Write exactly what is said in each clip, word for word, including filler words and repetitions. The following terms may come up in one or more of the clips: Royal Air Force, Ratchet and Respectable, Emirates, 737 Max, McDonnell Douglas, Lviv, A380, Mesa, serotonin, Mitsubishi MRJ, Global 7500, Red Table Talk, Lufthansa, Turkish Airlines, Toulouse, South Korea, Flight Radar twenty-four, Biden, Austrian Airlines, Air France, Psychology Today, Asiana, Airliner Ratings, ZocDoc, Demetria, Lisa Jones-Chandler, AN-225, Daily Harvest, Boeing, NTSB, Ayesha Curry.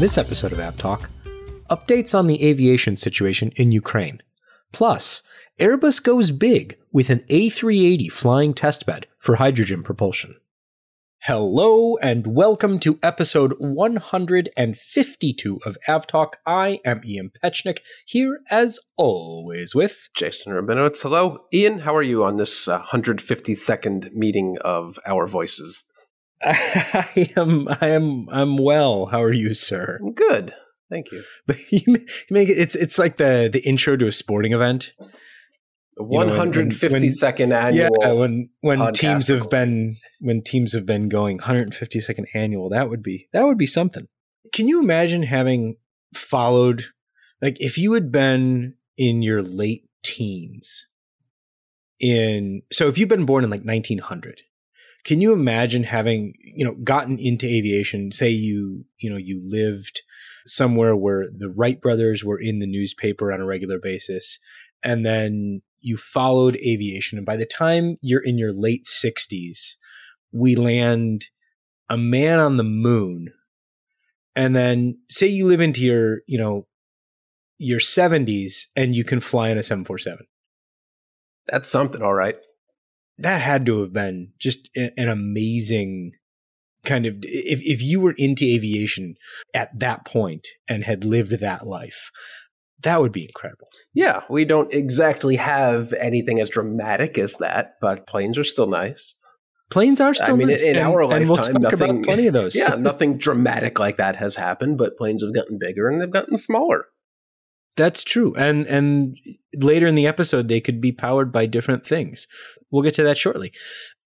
on this episode of AvTalk, updates on the aviation situation in Ukraine. Plus, Airbus goes big with an A three eighty flying testbed for hydrogen propulsion. Hello and welcome to episode one hundred fifty-two of AvTalk. I am Ian Pechnik, here as always with Jason Rabinowitz. Hello, Ian. How are you on this uh, one hundred fifty-second meeting of our voices? I am. I am. I'm well. How are you, sir? Good. Thank you. But you make it. It's. It's like the the intro to a sporting event. one hundred fifty-second annual. Yeah, when when podcast. teams have been when teams have been going one hundred fifty-second annual, that would be that would be something. Can you imagine having followed, like, if you had been in your late teens? In so if you've been born in like nineteen hundred, can you imagine having, you know, gotten into aviation? Say you you know you lived somewhere where the Wright brothers were in the newspaper on a regular basis, and then you followed aviation. And by the time you're in your late sixties, we land a man on the moon. And then say you live into your, you know, your seventies and you can fly in a seven forty-seven. That's something, all right. That had to have been just an amazing kind of, if, if you were into aviation at that point and had lived that life, that would be incredible. Yeah, we don't exactly have anything as dramatic as that, but planes are still nice. Planes are still I mean, nice. In and, our lifetime, we'll talk nothing, about plenty of those. Yeah, nothing dramatic like that has happened, but planes have gotten bigger and they've gotten smaller. That's true. And and later in the episode, they could be powered by different things. We'll get to that shortly.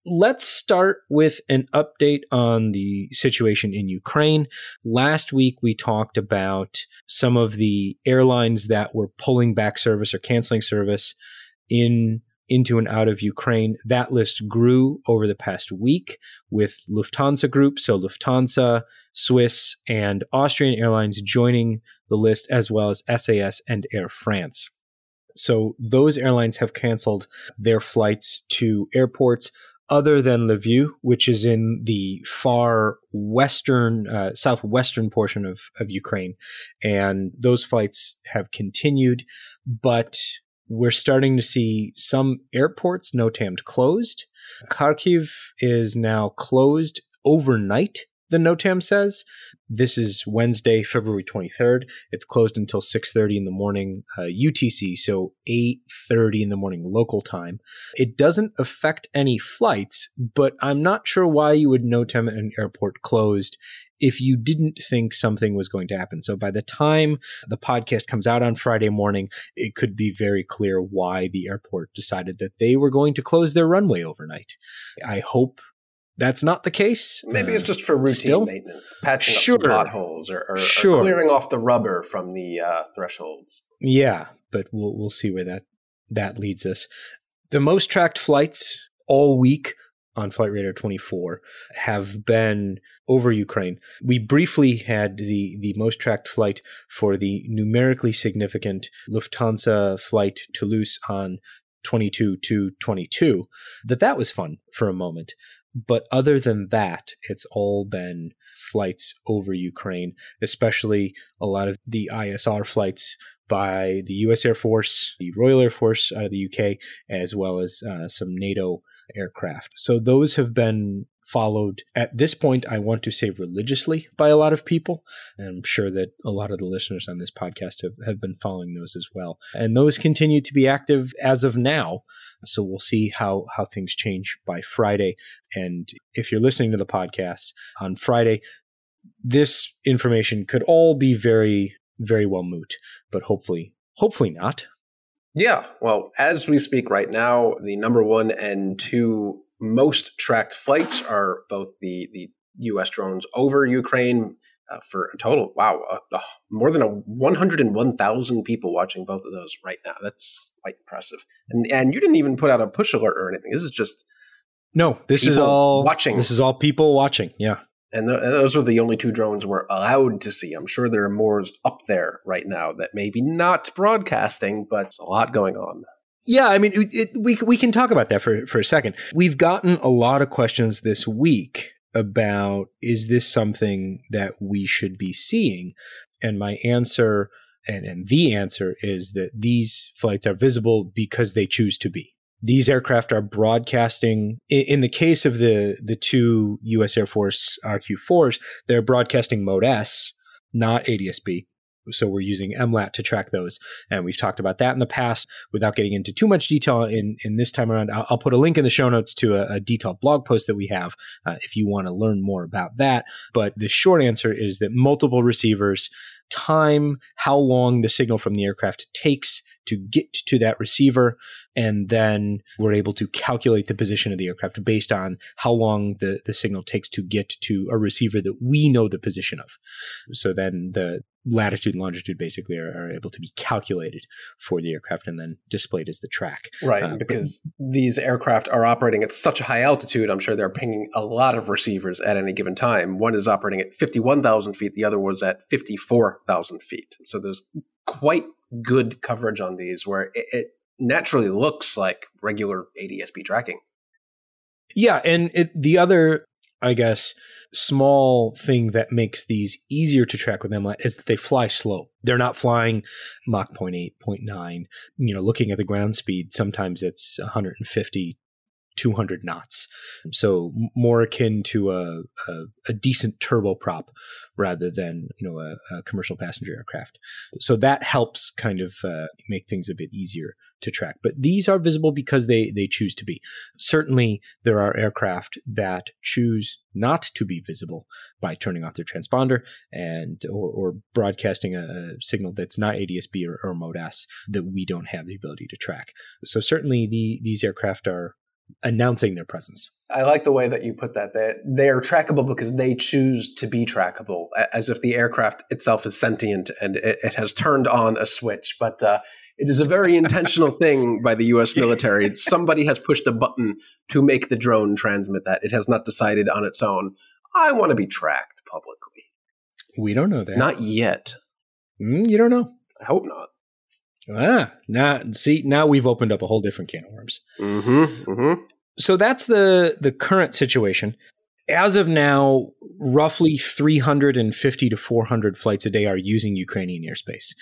Let's start with an update on the situation in Ukraine. Last week, we talked about some of the airlines that were pulling back service or canceling service in into and out of Ukraine. That list grew over the past week with Lufthansa Group, so Lufthansa, Swiss, and Austrian Airlines joining the list, as well as S A S and Air France. So those airlines have canceled their flights to airports other than Lviv, which is in the far western, uh, southwestern portion of, of Ukraine. And those flights have continued, but we're starting to see some airports, NOTAM'd, closed. Kharkiv is now closed overnight, the NOTAM says. This is Wednesday, February twenty-third. It's closed until six thirty in the morning uh, U T C, so eight thirty in the morning local time. It doesn't affect any flights, but I'm not sure why you would NOTAM an airport closed if you didn't think something was going to happen. So by the time the podcast comes out on Friday morning, it could be very clear why the airport decided that they were going to close their runway overnight. I hope that's not the case. Maybe uh, it's just for routine still? maintenance, patching sure. up some potholes or, or, sure. or clearing off the rubber from the uh, thresholds. Yeah, but we'll we'll see where that, that leads us. The most tracked flights all week on Flight Radar twenty-four have been over Ukraine. We briefly had the, the most tracked flight for the numerically significant Lufthansa flight Toulouse on twenty-two to twenty-two. That that was fun for a moment. But other than that, it's all been flights over Ukraine, especially a lot of the I S R flights by the U S Air Force, the Royal Air Force out of the U K, as well as uh, some NATO aircraft. So those have been followed at this point, I want to say religiously, by a lot of people. And I'm sure that a lot of the listeners on this podcast have, have been following those as well. And those continue to be active as of now. So we'll see how, how things change by Friday. And if you're listening to the podcast on Friday, this information could all be very, very well moot, but hopefully, hopefully not. Yeah. Well, as we speak right now, the number one and two most tracked flights are both the, the U S drones over Ukraine uh, for a total, wow, uh, more than a one hundred one thousand people watching both of those right now. That's quite impressive. And and you didn't even put out a push alert or anything. This is just no. This is all watching. This is all people watching. Yeah. And, th- and those are the only two drones we're allowed to see. I'm sure there are more up there right now that maybe not broadcasting, but a lot going on. Yeah, I mean, it, it, we we can talk about that for, for a second. We've gotten a lot of questions this week about, is this something that we should be seeing? And my answer, and, and the answer is that these flights are visible because they choose to be. These aircraft are broadcasting, in the case of the, the two U S Air Force R Q fours, they're broadcasting Mode S, not A D S B. So we're using M LAT to track those. And we've talked about that in the past without getting into too much detail in, in this time around. I'll, I'll put a link in the show notes to a, a detailed blog post that we have uh, if you want to learn more about that. But the short answer is that multiple receivers time, how long the signal from the aircraft takes to get to that receiver, and then we're able to calculate the position of the aircraft based on how long the, the signal takes to get to a receiver that we know the position of. So then the latitude and longitude basically are, are able to be calculated for the aircraft and then displayed as the track. Right, uh, because but, these aircraft are operating at such a high altitude, I'm sure they're pinging a lot of receivers at any given time. One is operating at fifty-one thousand feet, the other was at fifty-four thousand feet. So there's quite good coverage on these where it, it naturally looks like regular A D S-B tracking. Yeah, and it, the other... I guess, small thing that makes these easier to track with M LAT is that they fly slow. They're not flying Mach zero point eight, zero point nine. You know, looking at the ground speed, sometimes it's one fifty, two hundred knots. So more akin to a, a, a decent turboprop rather than, you know, a, a commercial passenger aircraft. So that helps kind of uh, make things a bit easier to track. But these are visible because they, they choose to be. Certainly there are aircraft that choose not to be visible by turning off their transponder and or, or broadcasting a signal that's not A D S-B or, or Mode S that we don't have the ability to track. So certainly the these aircraft are announcing their presence. I like the way that you put that. They, they are trackable because they choose to be trackable, as if the aircraft itself is sentient and it, it has turned on a switch. But uh, it is a very intentional thing by the U S military. Somebody has pushed a button to make the drone transmit that. It has not decided on its own, I want to be tracked publicly. We don't know that. Not yet. Mm, you don't know? I hope not. Ah, now see, now we've opened up a whole different can of worms. Mm-hmm, mm-hmm. So that's the the current situation. As of now, roughly three hundred fifty to four hundred flights a day are using Ukrainian airspace.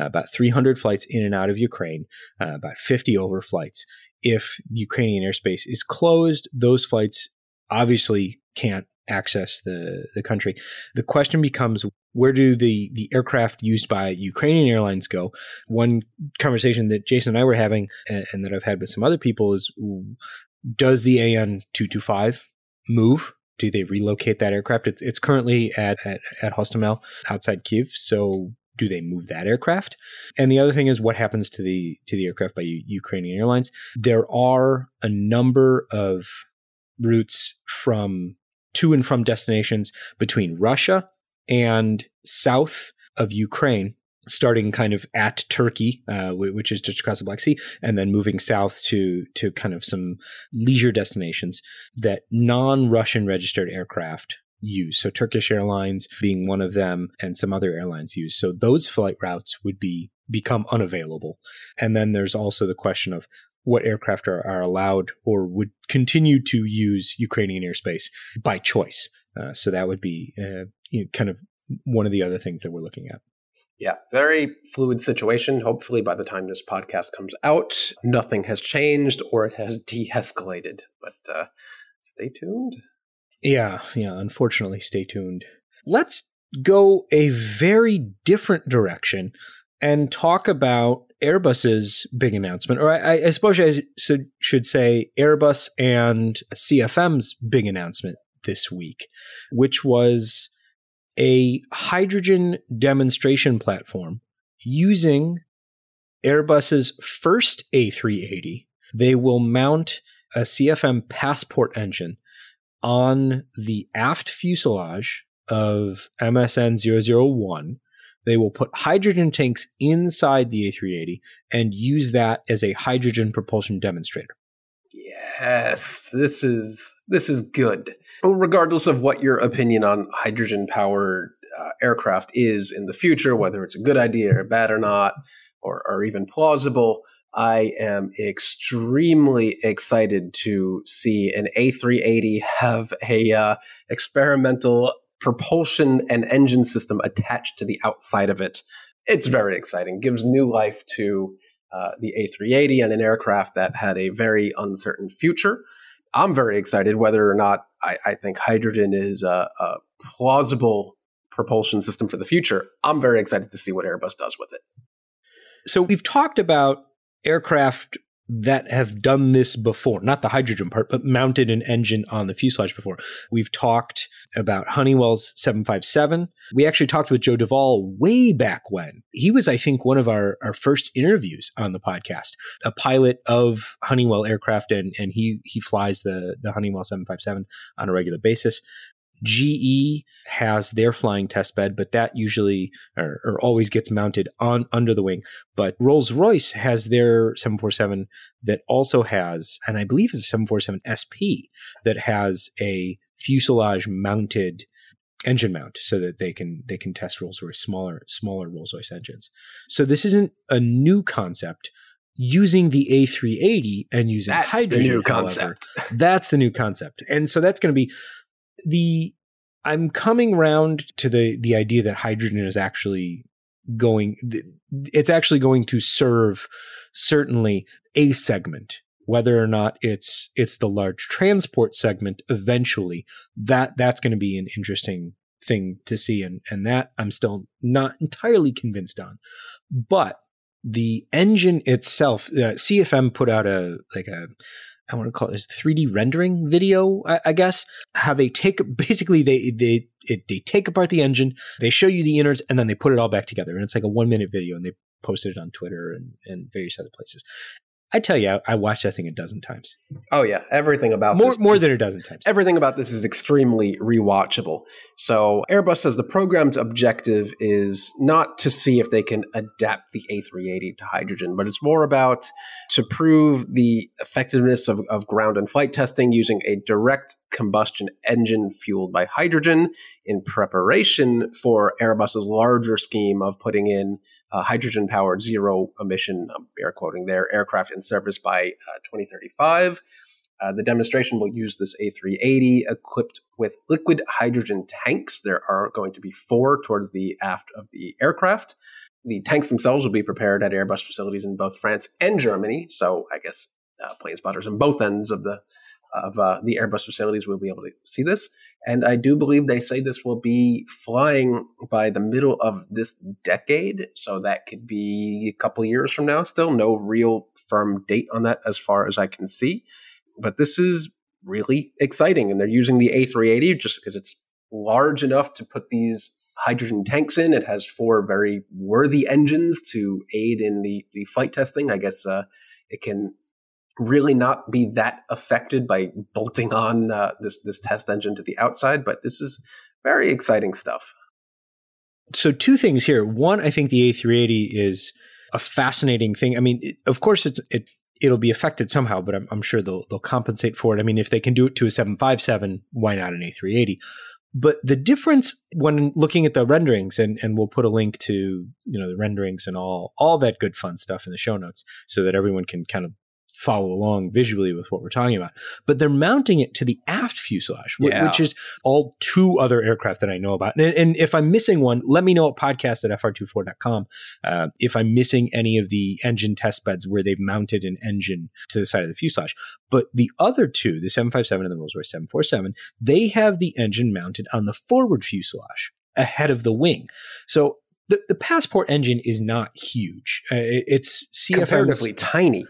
Uh, about three hundred flights in and out of Ukraine, uh, about fifty overflights. If Ukrainian airspace is closed, those flights obviously can't access the, the country. The question becomes, where do the, the aircraft used by Ukrainian airlines go? One conversation that Jason and I were having and, and that I've had with some other people is, does the A N two twenty-five move? Do they relocate that aircraft? It's it's currently at, at, at Hostomel outside Kyiv. So do they move that aircraft? And the other thing is, what happens to the, to the aircraft by U- Ukrainian airlines? There are a number of routes from to and from destinations between Russia and south of Ukraine, starting kind of at Turkey, uh, which is just across the Black Sea, and then moving south to to kind of some leisure destinations that non-Russian registered aircraft use. So Turkish Airlines being one of them, and some other airlines use. So those flight routes would be become unavailable. And then there's also the question of what aircraft are, are allowed or would continue to use Ukrainian airspace by choice. Uh, so that would be uh, you know, kind of one of the other things that we're looking at. Yeah, very fluid situation. Hopefully by the time this podcast comes out, nothing has changed or it has de-escalated. But uh, stay tuned. Yeah, yeah, unfortunately, stay tuned. Let's go a very different direction and talk about Airbus's big announcement, or I, I suppose I should say Airbus and C F M's big announcement this week, which was a hydrogen demonstration platform using Airbus's first A three eighty. They will mount a C F M Passport engine on the aft fuselage of M S N zero zero one. They will put hydrogen tanks inside the A three eighty and use that as a hydrogen propulsion demonstrator. Yes, this is this is good. Regardless of what your opinion on hydrogen-powered uh, aircraft is in the future, whether it's a good idea or bad or not, or, or even plausible, I am extremely excited to see an A three eighty have a uh, experimental propulsion and engine system attached to the outside of it. It's very exciting. Gives new life to uh, the A three eighty and an aircraft that had a very uncertain future. I'm very excited whether or not I, I think hydrogen is a, a plausible propulsion system for the future. I'm very excited to see what Airbus does with it. So we've talked about aircraft that have done this before, not the hydrogen part, but mounted an engine on the fuselage before. We've talked about Honeywell's seven fifty-seven. We actually talked with Joe Duvall way back when. He was, I think, one of our, our first interviews on the podcast, a pilot of Honeywell aircraft, and and he he flies the, the Honeywell seven fifty-seven on a regular basis. G E has their flying test bed, but that usually or, or always gets mounted on under the wing. But Rolls Royce has their seven forty-seven that also has, and I believe it's a seven forty-seven S P that has a fuselage mounted engine mount, so that they can they can test Rolls Royce smaller smaller Rolls Royce engines. So this isn't a new concept. Using the A three eighty and using that's hydrogen, the new concept. However, that's the new concept, and so that's going to be. The I'm coming round to the the idea that hydrogen is actually going it's actually going to serve certainly a segment, whether or not it's it's the large transport segment eventually. That that's going to be an interesting thing to see, and and that I'm still not entirely convinced on. But the engine itself, uh, C F M put out a like a I want to call it a three D rendering video, I, I guess. How they take basically they they it, they take apart the engine, they show you the innards, and then they put it all back together. And it's like a one minute video, and they posted it on Twitter and, and various other places. I tell you, I, I watched that thing a dozen times. Oh yeah, everything about more this, more than a dozen times. Everything about this is extremely rewatchable. So Airbus says the program's objective is not to see if they can adapt the A three eighty to hydrogen, but it's more about to prove the effectiveness of, of ground and flight testing using a direct combustion engine fueled by hydrogen in preparation for Airbus's larger scheme of putting in Uh, hydrogen-powered zero-emission, I'm air quoting there, aircraft in service by uh, twenty thirty-five. Uh, the demonstration will use this A three eighty equipped with liquid hydrogen tanks. There are going to be four towards the aft of the aircraft. The tanks themselves will be prepared at Airbus facilities in both France and Germany. So I guess uh, plane spotters on both ends of the of uh, the Airbus facilities will be able to see this. And I do believe they say this will be flying by the middle of this decade. So that could be a couple years from now still. No real firm date on that as far as I can see. But this is really exciting. And they're using the A three eighty just because it's large enough to put these hydrogen tanks in. It has four very worthy engines to aid in the, the flight testing. I guess uh, it can really not be that affected by bolting on uh, this this test engine to the outside, but this is very exciting stuff. So two things here. One, I think the A three eighty is a fascinating thing. I mean, it, of course, it's it it'll be affected somehow, but I'm, I'm sure they'll they'll compensate for it. I mean, if they can do it to a seven fifty-seven, why not an A three eighty? But the difference when looking at the renderings, and, and we'll put a link to you know the renderings and all all that good fun stuff in the show notes, so that everyone can kind of follow along visually with what we're talking about. But they're mounting it to the aft fuselage, wh- yeah. which is all two other aircraft that I know about. And, and if I'm missing one, let me know at podcast at f r twenty-four dot com uh, if I'm missing any of the engine test beds where they've mounted an engine to the side of the fuselage. But the other two, the seven fifty-seven and the Rolls-Royce seven forty-seven, they have the engine mounted on the forward fuselage ahead of the wing. So the, the Passport engine is not huge. Uh, it, it's C F M's comparatively tiny.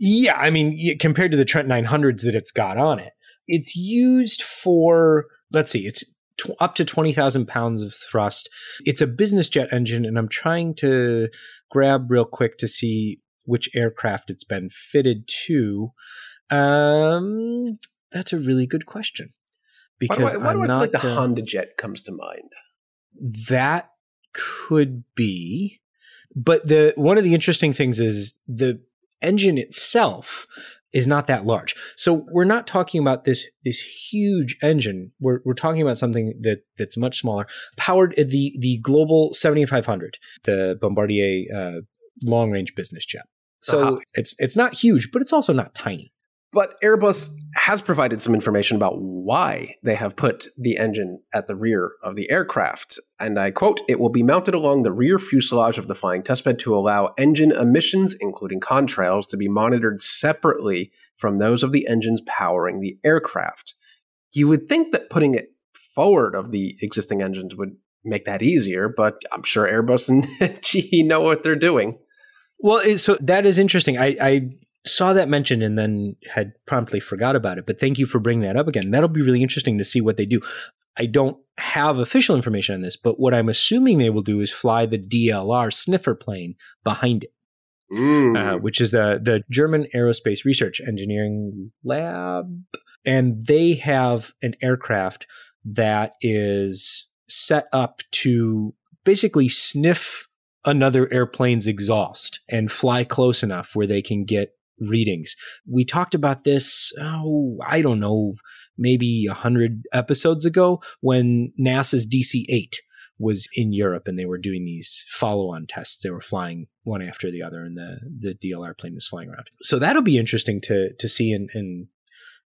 Yeah, I mean, compared to the Trent nine hundreds that it's got on it, it's used for, let's see, it's tw- up to twenty thousand pounds of thrust. It's a business jet engine, and I'm trying to grab real quick to see which aircraft it's been fitted to. Um, that's a really good question. Because why do I, why do I feel like the uh, Honda Jet comes to mind? That could be. But the one of the interesting things is the engine itself is not that large. So we're not talking about this this huge engine. We're we're talking about something that that's much smaller. Powered the the Global seventy-five hundred, the Bombardier uh, long-range business jet. So uh-huh. it's it's not huge, but it's also not tiny. But Airbus has provided some information about why they have put the engine at the rear of the aircraft. And I quote, "It will be mounted along the rear fuselage of the flying testbed to allow engine emissions, including contrails, to be monitored separately from those of the engines powering the aircraft." You would think that putting it forward of the existing engines would make that easier, but I'm sure Airbus and G E know what they're doing. Well, so that is interesting. I, I saw that mentioned and then had promptly forgot about it, but thank you for bringing that up again. That'll be really interesting to see what they do. I don't have official information on this, but what I'm assuming they will do is fly the D L R sniffer plane behind it, mm. uh, which is the, the German Aerospace Research Engineering Lab. And they have an aircraft that is set up to basically sniff another airplane's exhaust and fly close enough where they can get readings. We talked about this, oh, I don't know, maybe one hundred episodes ago when NASA's D C eight was in Europe and they were doing these follow-on tests. They were flying one after the other and the, the D L R plane was flying around. So that'll be interesting to to see. And, and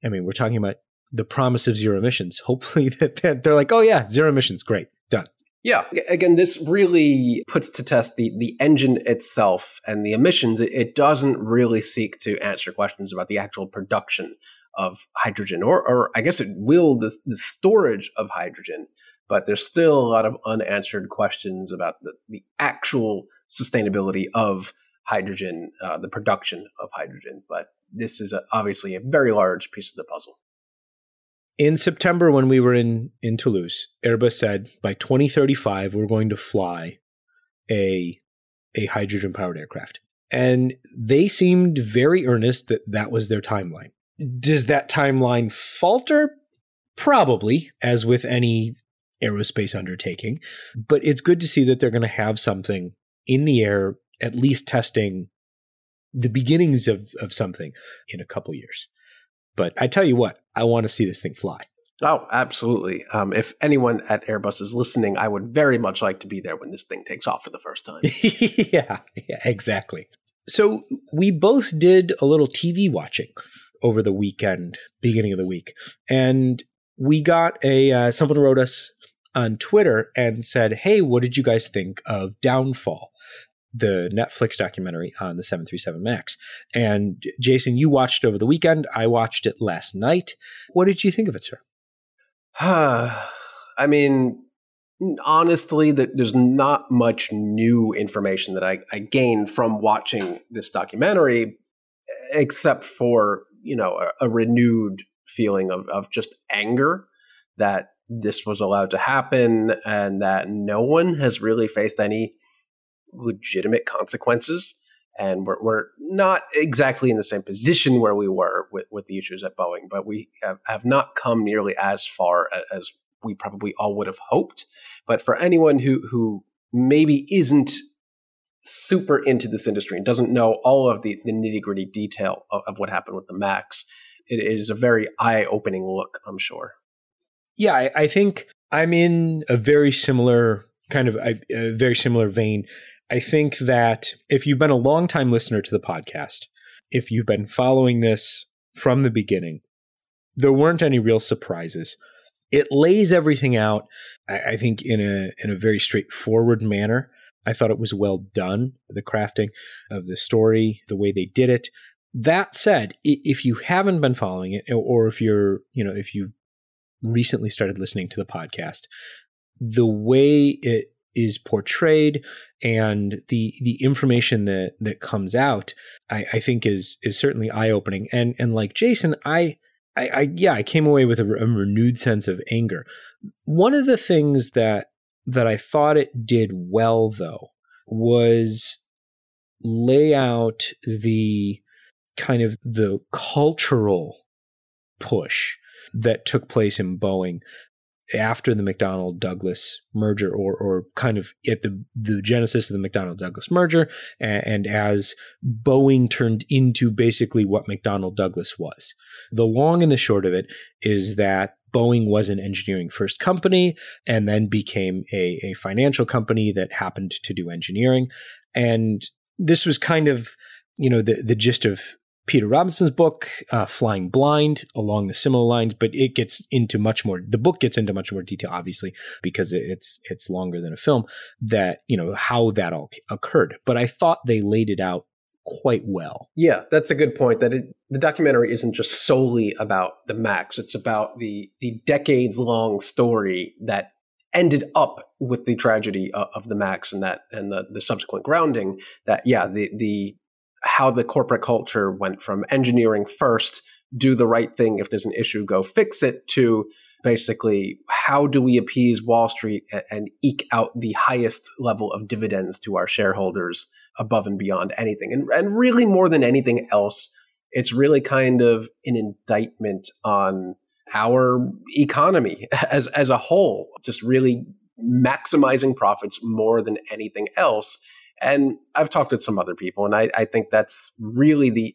I mean, we're talking about the promise of zero emissions. Hopefully that, that they're like, oh yeah, zero emissions, great, done. Yeah. Again, this really puts to test the, the engine itself and the emissions. It doesn't really seek to answer questions about the actual production of hydrogen, or, or I guess it will, the, the storage of hydrogen, but there's still a lot of unanswered questions about the, the actual sustainability of hydrogen, uh, the production of hydrogen. But this is a, obviously a very large piece of the puzzle. In September, when we were in, in Toulouse, Airbus said by twenty thirty-five, we're going to fly a, a hydrogen-powered aircraft. And they seemed very earnest that that was their timeline. Does that timeline falter? Probably, as with any aerospace undertaking. But it's good to see that they're going to have something in the air, at least testing the beginnings of, of something in a couple years. But I tell you what, I want to see this thing fly. Oh, absolutely. Um, if anyone at Airbus is listening, I would very much like to be there when this thing takes off for the first time. yeah, yeah, exactly. So we both did a little T V watching over the weekend, beginning of the week. And we got a, uh, someone wrote us on Twitter and said, hey, what did you guys think of Downfall, the Netflix documentary on the seven thirty-seven Max? And Jason, you watched over the weekend. I watched it last night. What did you think of it, sir? I mean, honestly, that there's not much new information that I, I gained from watching this documentary, except for, you know, a, a renewed feeling of, of just anger that this was allowed to happen and that no one has really faced any legitimate consequences, and we're, we're not exactly in the same position where we were with, with the issues at Boeing, but we have, have not come nearly as far as we probably all would have hoped. But for anyone who who maybe isn't super into this industry and doesn't know all of the, the nitty-gritty detail of, of what happened with the Max, it, it is a very eye-opening look, I'm sure. Yeah, I, I think I'm in a very similar kind of a, a very similar vein. I think that if you've been a longtime listener to the podcast, if you've been following this from the beginning, there weren't any real surprises. It lays everything out, I, I think, in a in a very straightforward manner. I thought it was well done, the crafting of the story, the way they did it. That said, if you haven't been following it, or if you're, you know, if you recently started listening to the podcast, the way it is portrayed and the the information that, that comes out, I, I think is is certainly eye-opening. And and like Jason, I, I, I yeah, I came away with a, a renewed sense of anger. One of the things that that I thought it did well, though, was lay out the kind of the cultural push that took place in Boeing after the McDonnell Douglas merger, or or kind of at the, the genesis of the McDonnell Douglas merger, and, and as Boeing turned into basically what McDonnell Douglas was. The long and the short of it is that Boeing was an engineering first company and then became a, a financial company that happened to do engineering. And this was kind of you know, the, the gist of Peter Robinson's book, uh, Flying Blind, along the similar lines, but it gets into much more, the book gets into much more detail, obviously, because it's it's longer than a film, that, you know, how that all occurred. But I thought they laid it out quite well. Yeah, that's a good point, that it, the documentary isn't just solely about the Max. It's about the the decades-long story that ended up with the tragedy of, of the Max and that and the, the subsequent grounding, that, yeah, the the... how the corporate culture went from engineering first, do the right thing, if there's an issue, go fix it, to basically how do we appease Wall Street and, and eke out the highest level of dividends to our shareholders above and beyond anything. And, and really more than anything else, it's really kind of an indictment on our economy as, as a whole, just really maximizing profits more than anything else. And I've talked with some other people, and I, I think that's really the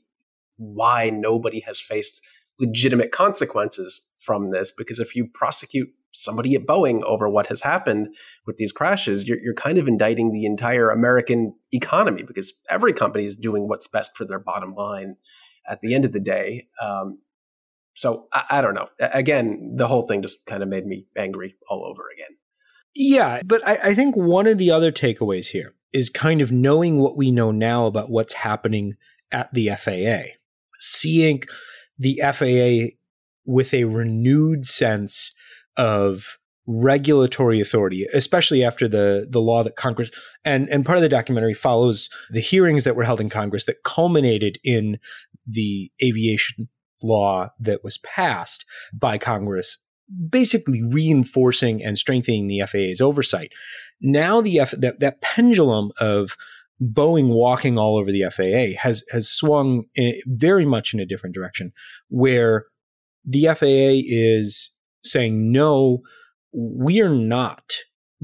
why nobody has faced legitimate consequences from this, because if you prosecute somebody at Boeing over what has happened with these crashes, you're, you're kind of indicting the entire American economy, because every company is doing what's best for their bottom line at the end of the day. Um, so I, I don't know. Again, the whole thing just kind of made me angry all over again. Yeah, but I, I think one of the other takeaways here is kind of knowing what we know now about what's happening at the F A A, seeing the F A A with a renewed sense of regulatory authority, especially after the, the law that Congress, and, and part of the documentary follows the hearings that were held in Congress that culminated in the aviation law that was passed by Congress, basically reinforcing and strengthening the F A A's oversight. Now the F, that, that pendulum of Boeing walking all over the F A A has, has swung very much in a different direction, where the F A A is saying, no, we are not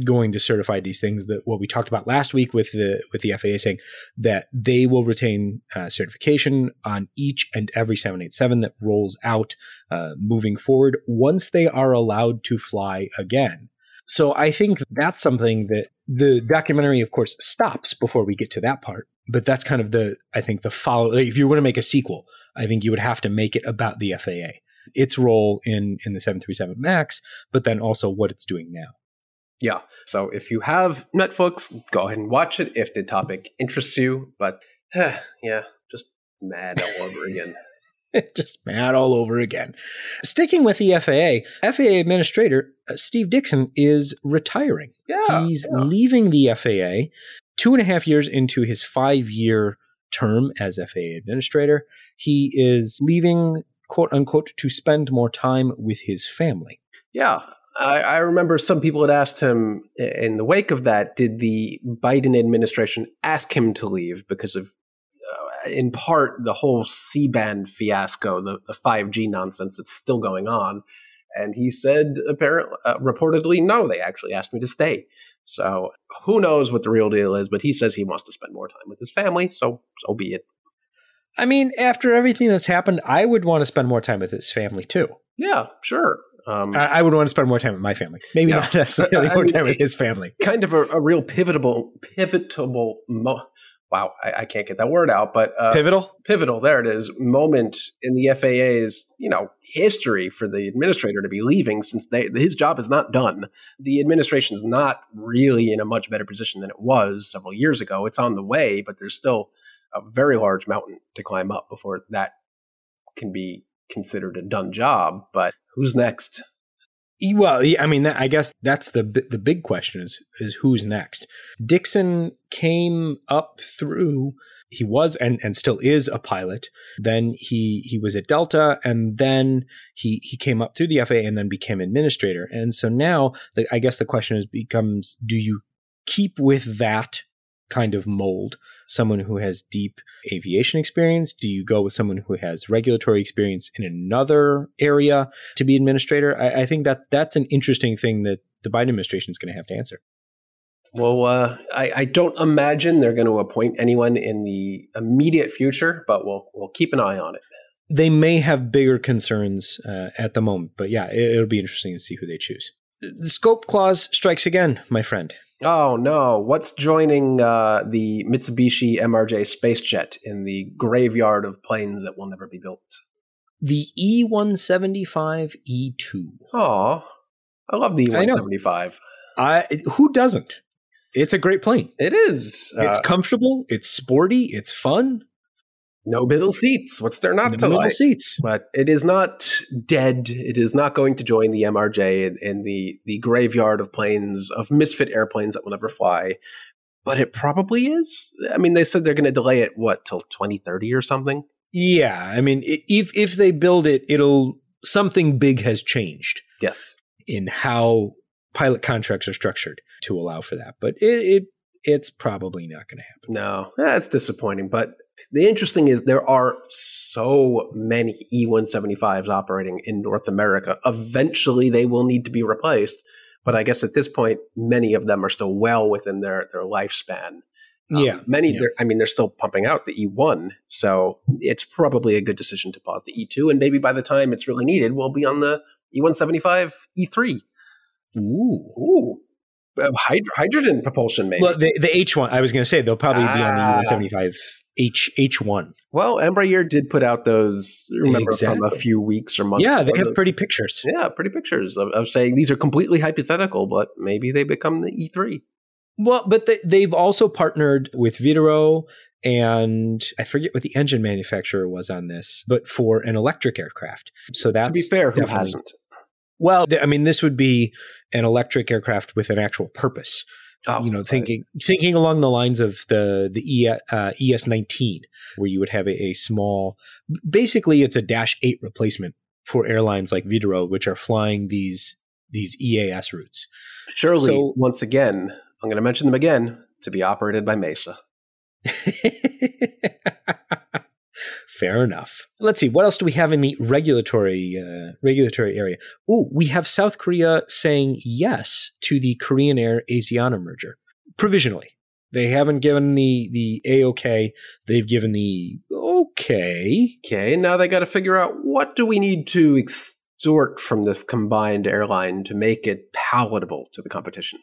going to certify these things, that what we talked about last week with the with the F A A saying that they will retain uh, certification on each and every seven eighty-seven that rolls out uh, moving forward once they are allowed to fly again. So I think that's something that the documentary, of course, stops before we get to that part. But that's kind of the, I think the follow, if you were to make a sequel, I think you would have to make it about the F A A, its role in, in the seven thirty-seven Max, but then also what it's doing now. Yeah. So if you have Netflix, go ahead and watch it if the topic interests you. But yeah, just mad all over again. Just mad all over again. Sticking with the F A A, F A A Administrator Steve Dixon is retiring. Yeah, He's yeah. leaving the F A A two and a half years into his five-year term as F A A Administrator. He is leaving, quote unquote, to spend more time with his family. Yeah. I remember some people had asked him in the wake of that, did the Biden administration ask him to leave because of, uh, in part, the whole C-band fiasco, the, the five G nonsense that's still going on? And he said, apparently, uh, reportedly, no, they actually asked me to stay. So who knows what the real deal is, but he says he wants to spend more time with his family, so so be it. I mean, after everything that's happened, I would want to spend more time with his family, too. Yeah, sure. Um, I would want to spend more time with my family. Maybe yeah. not necessarily more I mean, time with his family. Kind of a, a real pivotal, pivotal, mo- wow, I, I can't get that word out, but uh, pivotal, pivotal. There it is. Moment in the F A A's, you know, history for the administrator to be leaving, since they, his job is not done. The administration is not really in a much better position than it was several years ago. It's on the way, but there's still a very large mountain to climb up before that can be considered a done job. But who's next? Well, I mean, I guess that's the the big question is, is who's next? Dixon came up through, he was and, and still is a pilot. Then he he was at Delta, and then he, he came up through the F A A and then became administrator. And so now, the, I guess the question is becomes, do you keep with that kind of mold, someone who has deep aviation experience? Do you go with someone who has regulatory experience in another area to be administrator? I, I think that that's an interesting thing that the Biden administration is going to have to answer. Well, uh, I, I don't imagine they're going to appoint anyone in the immediate future, but we'll we'll keep an eye on it. They may have bigger concerns uh, at the moment, but yeah, it, it'll be interesting to see who they choose. The scope clause strikes again, my friend. Oh, no. What's joining uh, the Mitsubishi M R J space jet in the graveyard of planes that will never be built? The E one seventy-five E two. Aw. I love the E one seventy-five. I, I who doesn't? It's a great plane. It is. It's uh, comfortable. It's sporty. It's fun. No middle seats. What's there not no to like? No middle seats. But it is not dead. It is not going to join the M R J in, in the, the graveyard of planes, of misfit airplanes that will never fly. But it probably is. I mean, they said they're going to delay it, what, till twenty thirty or something? Yeah. I mean, if if they build it, it'll something big has changed. Yes. In how pilot contracts are structured to allow for that. But it, it it's probably not going to happen. No, that's disappointing. But the interesting is there are so many E one seventy-fives operating in North America. Eventually, they will need to be replaced. But I guess at this point, many of them are still well within their, their lifespan. Um, yeah. Many, yeah. I mean, they're still pumping out the E one. So it's probably a good decision to pause the E two. And maybe by the time it's really needed, we'll be on the E one seventy-five E three. Ooh. Ooh. Hydro- hydrogen propulsion, maybe. Well, the, the H one, I was going to say, they'll probably ah. be on the E one seventy-five. H H one. Well, Embraer did put out those, remember, exactly. from a few weeks or months Yeah, ago. They have pretty pictures. Yeah, pretty pictures of, of saying these are completely hypothetical, but maybe they become the E three. Well, but they, they've also partnered with Vitero, and I forget what the engine manufacturer was on this, but for an electric aircraft. So that's... To be fair, who hasn't? Well, I mean, this would be an electric aircraft with an actual purpose. Oh, you know, thinking right. thinking along the lines of the the e, uh, E S nineteen, where you would have a, a small, basically it's a Dash eight replacement for airlines like Vitero, which are flying these these E A S routes. Surely, so, once again, I'm going to mention them again, to be operated by Mesa. Fair enough. Let's see. What else do we have in the regulatory uh, regulatory area? Oh, we have South Korea saying yes to the Korean Air Asiana merger. Provisionally. They haven't given the, the A-OK. They've given the okay. Okay. Now they got to figure out, what do we need to extort from this combined airline to make it palatable to the competition?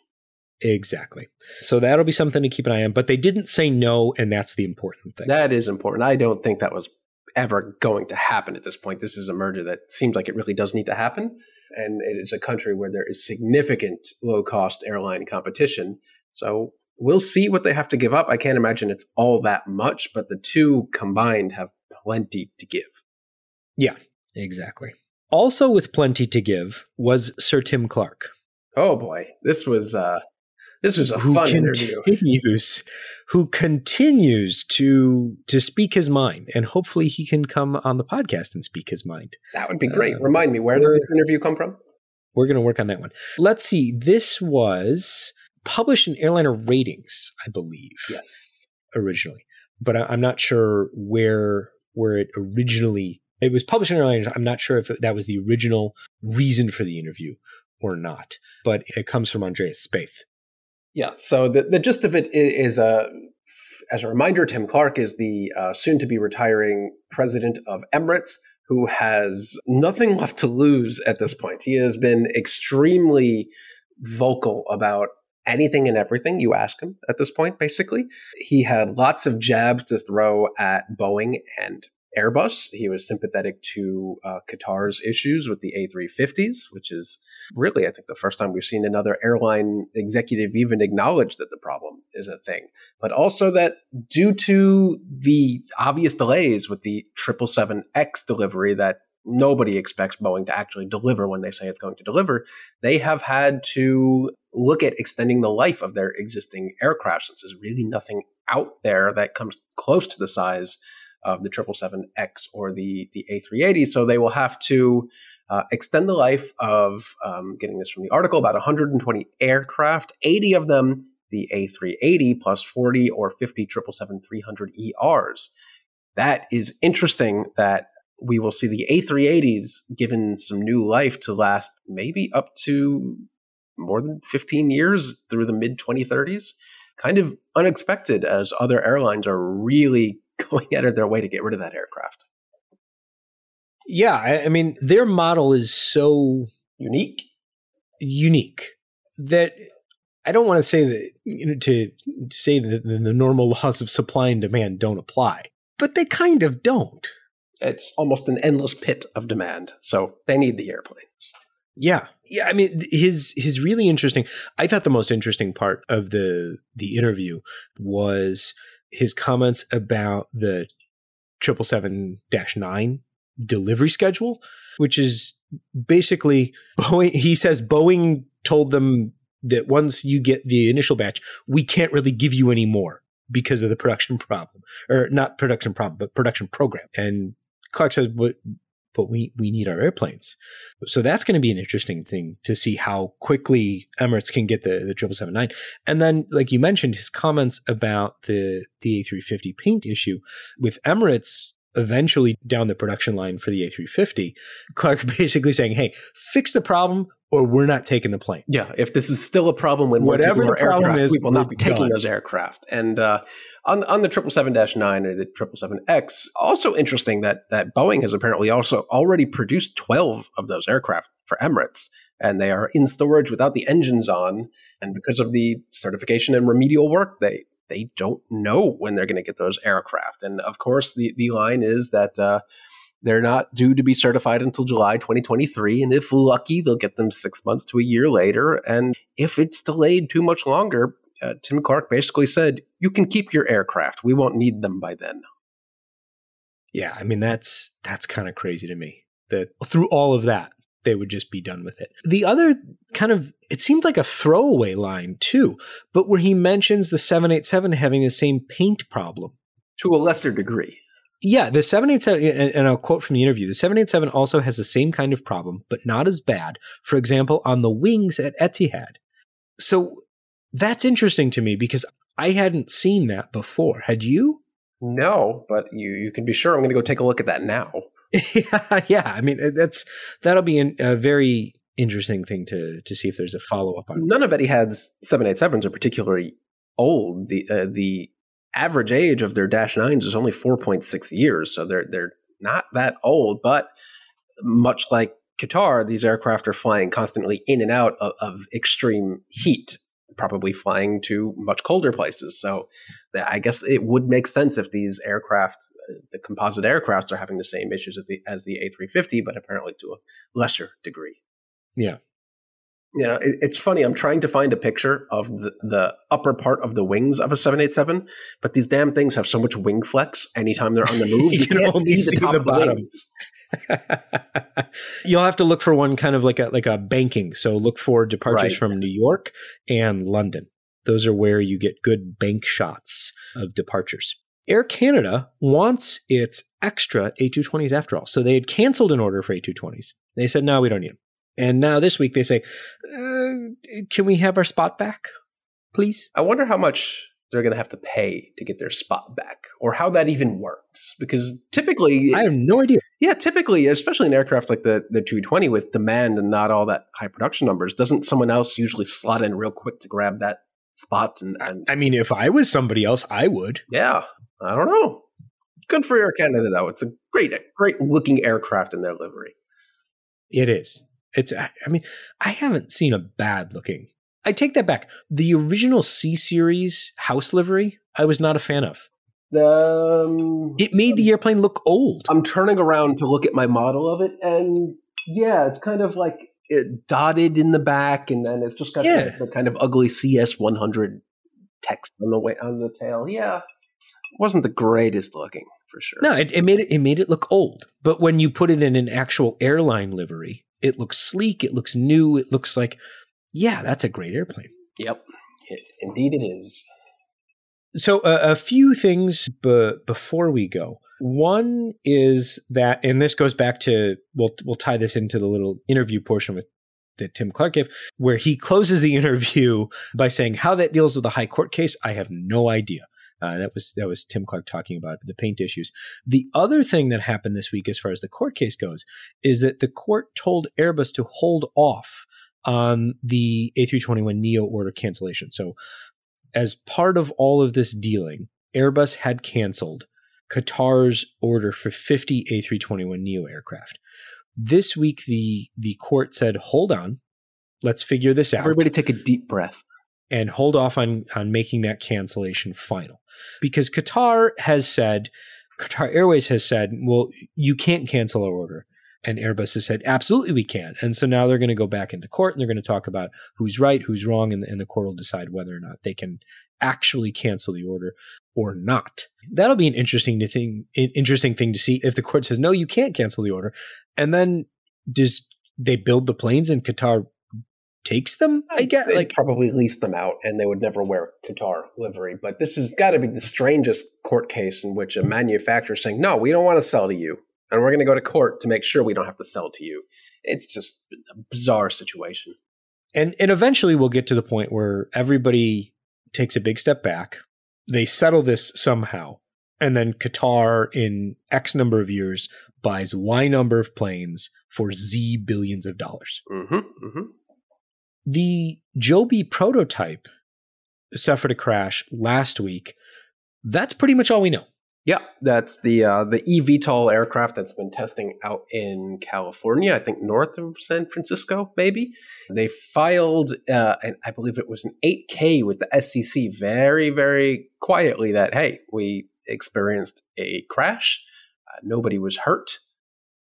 Exactly. So that'll be something to keep an eye on. But they didn't say no, and that's the important thing. That is important. I don't think that was ever going to happen at this point. This is a merger that seems like it really does need to happen. And it is a country where there is significant low-cost airline competition. So we'll see what they have to give up. I can't imagine it's all that much, but the two combined have plenty to give. Yeah, exactly. Also with plenty to give was Sir Tim Clark. Oh, boy. This was... Uh, This was a who fun interview. Who continues to to speak his mind, and hopefully he can come on the podcast and speak his mind. That would be great. Uh, Remind me, where did this interview come from? We're going to work on that one. Let's see. This was published in Airliner Ratings, I believe. Yes, originally, but I, I'm not sure where where it originally. It was published in Airliner. I'm not sure if it, that was the original reason for the interview or not. But it comes from Andreas Spaeth. Yeah, so the, the gist of it is, uh, as a reminder, Tim Clark is the uh, soon-to-be-retiring president of Emirates, who has nothing left to lose at this point. He has been extremely vocal about anything and everything you ask him at this point, basically. He had lots of jabs to throw at Boeing and Airbus. He was sympathetic to uh, Qatar's issues with the A three fifties, which is really, I think, the first time we've seen another airline executive even acknowledge that the problem is a thing. But also that due to the obvious delays with the triple seven X delivery that nobody expects Boeing to actually deliver when they say it's going to deliver, they have had to look at extending the life of their existing aircraft, since there's really nothing out there that comes close to the size of the triple seven X or the, the A three eighty. So they will have to uh, extend the life of, um, getting this from the article, about one hundred twenty aircraft, eighty of them the A three eighty, plus forty or fifty triple seven three hundred E Rs. That is interesting that we will see the A three eighties given some new life to last maybe up to more than fifteen years through the mid twenty thirties. Kind of unexpected, as other airlines are really going out of their way to get rid of that aircraft. Yeah, I, I mean, their model is so unique, unique that I don't want to say that, you know, to say that the normal laws of supply and demand don't apply, but they kind of don't. It's almost an endless pit of demand. So they need the airplanes. Yeah. Yeah. I mean, his his really interesting, I thought the most interesting part of the the interview was his comments about the seven seventy-seven nine delivery schedule, which is basically, Boeing, he says Boeing told them that once you get the initial batch, we can't really give you any more because of the production problem, or not production problem, but production program. And Clark says, but, but we, we need our airplanes. So that's going to be an interesting thing to see how quickly Emirates can get the, the seven seventy-seven nine. And then, like you mentioned, his comments about the, the A three fifty paint issue with Emirates eventually down the production line for the A three fifty, Clark basically saying, hey, fix the problem or we're not taking the planes. Yeah, if this is still a problem when whatever the problem is, we will not be taking those aircraft. And uh, on on the seven seventy-seven nine or the seven seventy-seven X, also interesting that that Boeing has apparently also already produced twelve of those aircraft for Emirates, and they are in storage without the engines on. And because of the certification and remedial work, they They don't know when they're going to get those aircraft. And of course, the, the line is that uh, they're not due to be certified until July twenty twenty-three. And if lucky, they'll get them six months to a year later. And if it's delayed too much longer, uh, Tim Clark basically said, you can keep your aircraft. We won't need them by then. Yeah, I mean, that's that's kind of crazy to me that through all of that, they would just be done with it. The other kind of, it seemed like a throwaway line too, but where he mentions the seven eighty-seven having the same paint problem. To a lesser degree. Yeah, the seven eighty-seven, and, and I'll quote from the interview, the seven eighty-seven also has the same kind of problem, but not as bad, for example, on the wings at Etihad. So that's interesting to me because I hadn't seen that before. Had you? No, but you, you can be sure I'm going to go take a look at that now. Yeah, yeah. I mean, that's that'll be an, a very interesting thing to to see if there's a follow up on. None of Etihad's seven eighty-sevens are particularly old. The uh, the average age of their dash nines is only four point six years, so they're they're not that old. But much like Qatar, these aircraft are flying constantly in and out of, of extreme heat, probably flying to much colder places. So I guess it would make sense if these aircraft, the composite aircrafts, are having the same issues as the, as the A three fifty, but apparently to a lesser degree. Yeah. You know, it, it's funny. I'm trying to find a picture of the, the upper part of the wings of a seven eighty-seven, but these damn things have so much wing flex. Anytime they're on the move, you, you can only see, see the, top the bottom. The You'll have to look for one kind of like a like a banking. So look for departures right. from New York and London. Those are where you get good bank shots of departures. Air Canada wants its extra A two twenties after all. So they had canceled an order for A two twenties. They said, no, we don't need them. And now this week they say, uh, can we have our spot back, please? I wonder how much they're going to have to pay to get their spot back or how that even works. Because typically... I have no idea. Yeah, typically, especially in aircraft like the, the two twenty with demand and not all that high production numbers, doesn't someone else usually slot in real quick to grab that spot? And, and I mean, if I was somebody else, I would. Yeah. I don't know. Good for Air Canada, though. It's a great, great looking aircraft in their livery. It is. It's, I mean, I haven't seen a bad looking. I take that back. The original C-Series house livery, I was not a fan of. Um, it made the airplane look old. I'm turning around to look at my model of it. And yeah, it's kind of like it dotted in the back. And then it's just got yeah. the, the kind of ugly C S one hundred text on the way, on the tail. Yeah. It wasn't the greatest looking. For sure. No, it, it made it, it made it look old. But when you put it in an actual airline livery, it looks sleek. It looks new. It looks like, yeah, that's a great airplane. Yep, it, indeed it is. So uh, a few things b- before we go. One is that, and this goes back to, we'll we'll tie this into the little interview portion with that Tim Clark gave, where he closes the interview by saying how that deals with the high court case. I have no idea. Uh, that was that was Tim Clark talking about the paint issues. The other thing that happened this week as far as the court case goes is that the court told Airbus to hold off on the A three twenty-one neo order cancellation. So as part of all of this dealing, Airbus had canceled Qatar's order for fifty A three twenty-one neo aircraft. This week, the the court said, hold on, let's figure this out. Everybody take a deep breath. and hold off on, on making that cancellation final. Because Qatar has said, Qatar Airways has said, well, you can't cancel our order. And Airbus has said, absolutely we can. And so now they're going to go back into court and they're going to talk about who's right, who's wrong, and, and the court will decide whether or not they can actually cancel the order or not. That'll be an interesting thing, an interesting thing to see if the court says, no, you can't cancel the order. And then does they build the planes and Qatar takes them, I guess? They'd like probably lease them out and they would never wear Qatar livery. But this has got to be the strangest court case in which a manufacturer is saying, no, we don't want to sell to you. And we're going to go to court to make sure we don't have to sell to you. It's just a bizarre situation. And and eventually we'll get to the point where everybody takes a big step back. They settle this somehow. And then Qatar in X number of years buys Y number of planes for Z billions of dollars. Mm-hmm, mm-hmm. The Joby prototype suffered a crash last week. That's pretty much all we know. Yeah, that's the uh, the eVTOL aircraft that's been testing out in California, I think north of San Francisco, maybe. They filed, uh, and I believe it was an eight K with the S E C very, very quietly that, hey, we experienced a crash. Uh, nobody was hurt.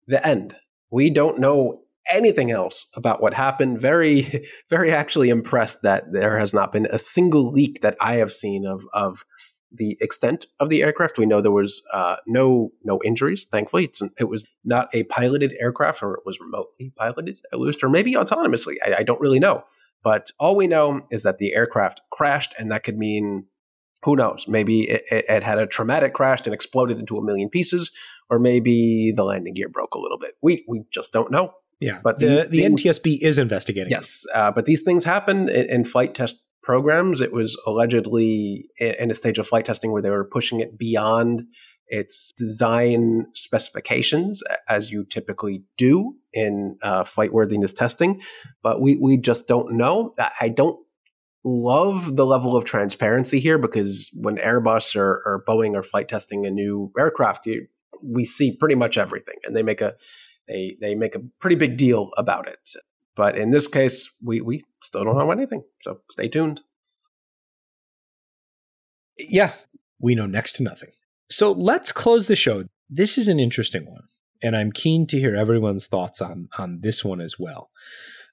The end. We don't know anything else about what happened. Very, very actually impressed that there has not been a single leak that I have seen of of. The extent of the aircraft. We know there was uh, no no injuries, thankfully. It's an, it was not a piloted aircraft, or it was remotely piloted, at least, or maybe autonomously. I, I don't really know. But all we know is that the aircraft crashed, and that could mean, who knows, maybe it, it, it had a traumatic crash and exploded into a million pieces, or maybe the landing gear broke a little bit. We we just don't know. Yeah, but the, the things, N T S B is investigating. Yes, uh, but these things happen in, in flight test programs. It was allegedly in a stage of flight testing where they were pushing it beyond its design specifications, as you typically do in uh, flight worthiness testing. But we, we just don't know. I don't love the level of transparency here, because when Airbus or, or Boeing are flight testing a new aircraft, you, we see pretty much everything, and they make a they they make a pretty big deal about it. But in this case, we, we still don't know anything. So stay tuned. Yeah, we know next to nothing. So let's close the show. This is an interesting one, and I'm keen to hear everyone's thoughts on, on this one as well.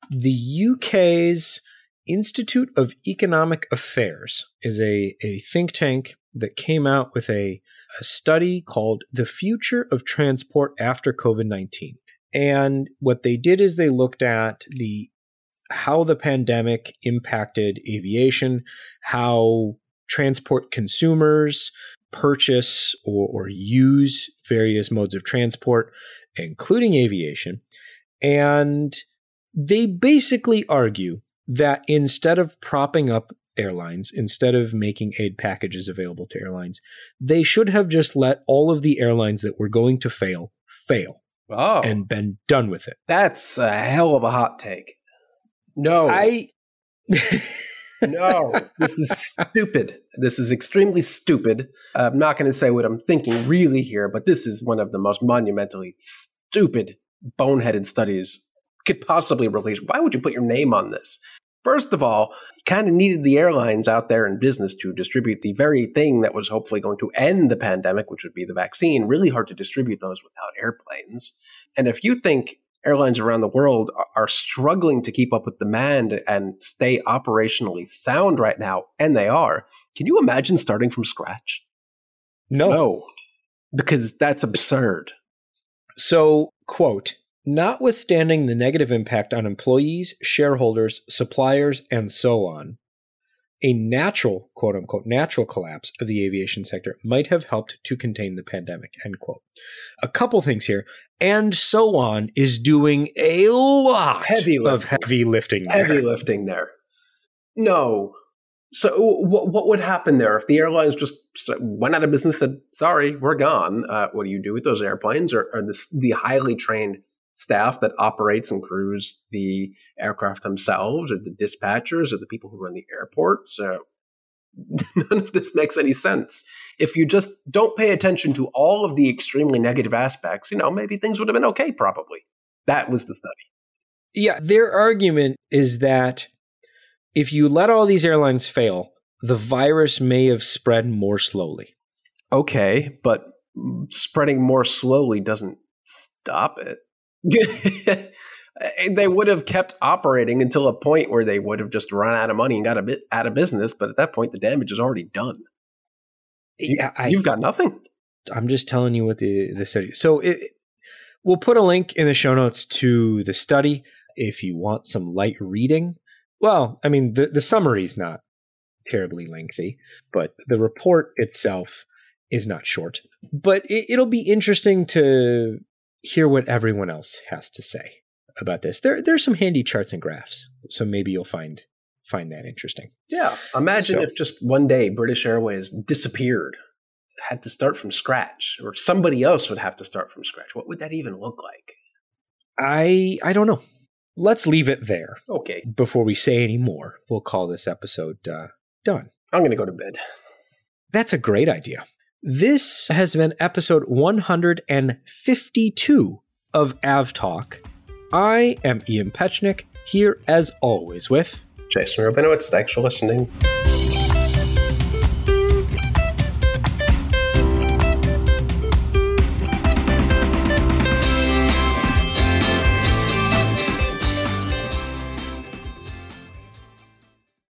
The U K's Institute of Economic Affairs is a, a think tank that came out with a, a study called The Future of Transport After COVID nineteen. And what they did is they looked at the how the pandemic impacted aviation, how transport consumers purchase or, or use various modes of transport, including aviation. And they basically argue that instead of propping up airlines, instead of making aid packages available to airlines, they should have just let all of the airlines that were going to fail, fail. Oh, and been done with it. That's a hell of a hot take. No. I No. This is stupid. This is extremely stupid. I'm not going to say what I'm thinking really here, but this is one of the most monumentally stupid, boneheaded studies could possibly release. Why would you put your name on this? First of all, you kind of needed the airlines out there in business to distribute the very thing that was hopefully going to end the pandemic, which would be the vaccine. Really hard to distribute those without airplanes. And if you think airlines around the world are struggling to keep up with demand and stay operationally sound right now, and they are, can you imagine starting from scratch? No. No, because that's absurd. So, quote, notwithstanding the negative impact on employees, shareholders, suppliers, and so on, a natural, quote unquote, natural collapse of the aviation sector might have helped to contain the pandemic, end quote. A couple things here. And so on is doing a lot heavy of heavy lifting there. Heavy lifting there. No. So what, what would happen there if the airlines just went out of business and said, sorry, we're gone? Uh, what do you do with those airplanes or, or the, the highly trained staff that operates and crews the aircraft themselves, or the dispatchers, or the people who run the airports? So none of this makes any sense. If you just don't pay attention to all of the extremely negative aspects, you know, maybe things would have been okay, probably. That was the study. Yeah, their argument is that if you let all these airlines fail, the virus may have spread more slowly. Okay, but spreading more slowly doesn't stop it. They would have kept operating until a point where they would have just run out of money and got a bit out of business. But at that point, the damage is already done. You, yeah, I, you've got nothing. I'm just telling you what the, the study. So it, we'll put a link in the show notes to the study if you want some light reading. Well, I mean, the, the summary is not terribly lengthy, but the report itself is not short. But it, it'll be interesting to hear what everyone else has to say about this. There, there's some handy charts and graphs, so maybe you'll find find that interesting. Yeah. Imagine so, if just one day British Airways disappeared, had to start from scratch, or somebody else would have to start from scratch. What would that even look like? I I don't know. Let's leave it there. Okay. Before we say any more, we'll call this episode uh, done. I'm going to go to bed. That's a great idea. This has been episode one hundred fifty-two of AvTalk. I am Ian Pechnik, here as always with Jason Rabinowitz. Thanks for listening.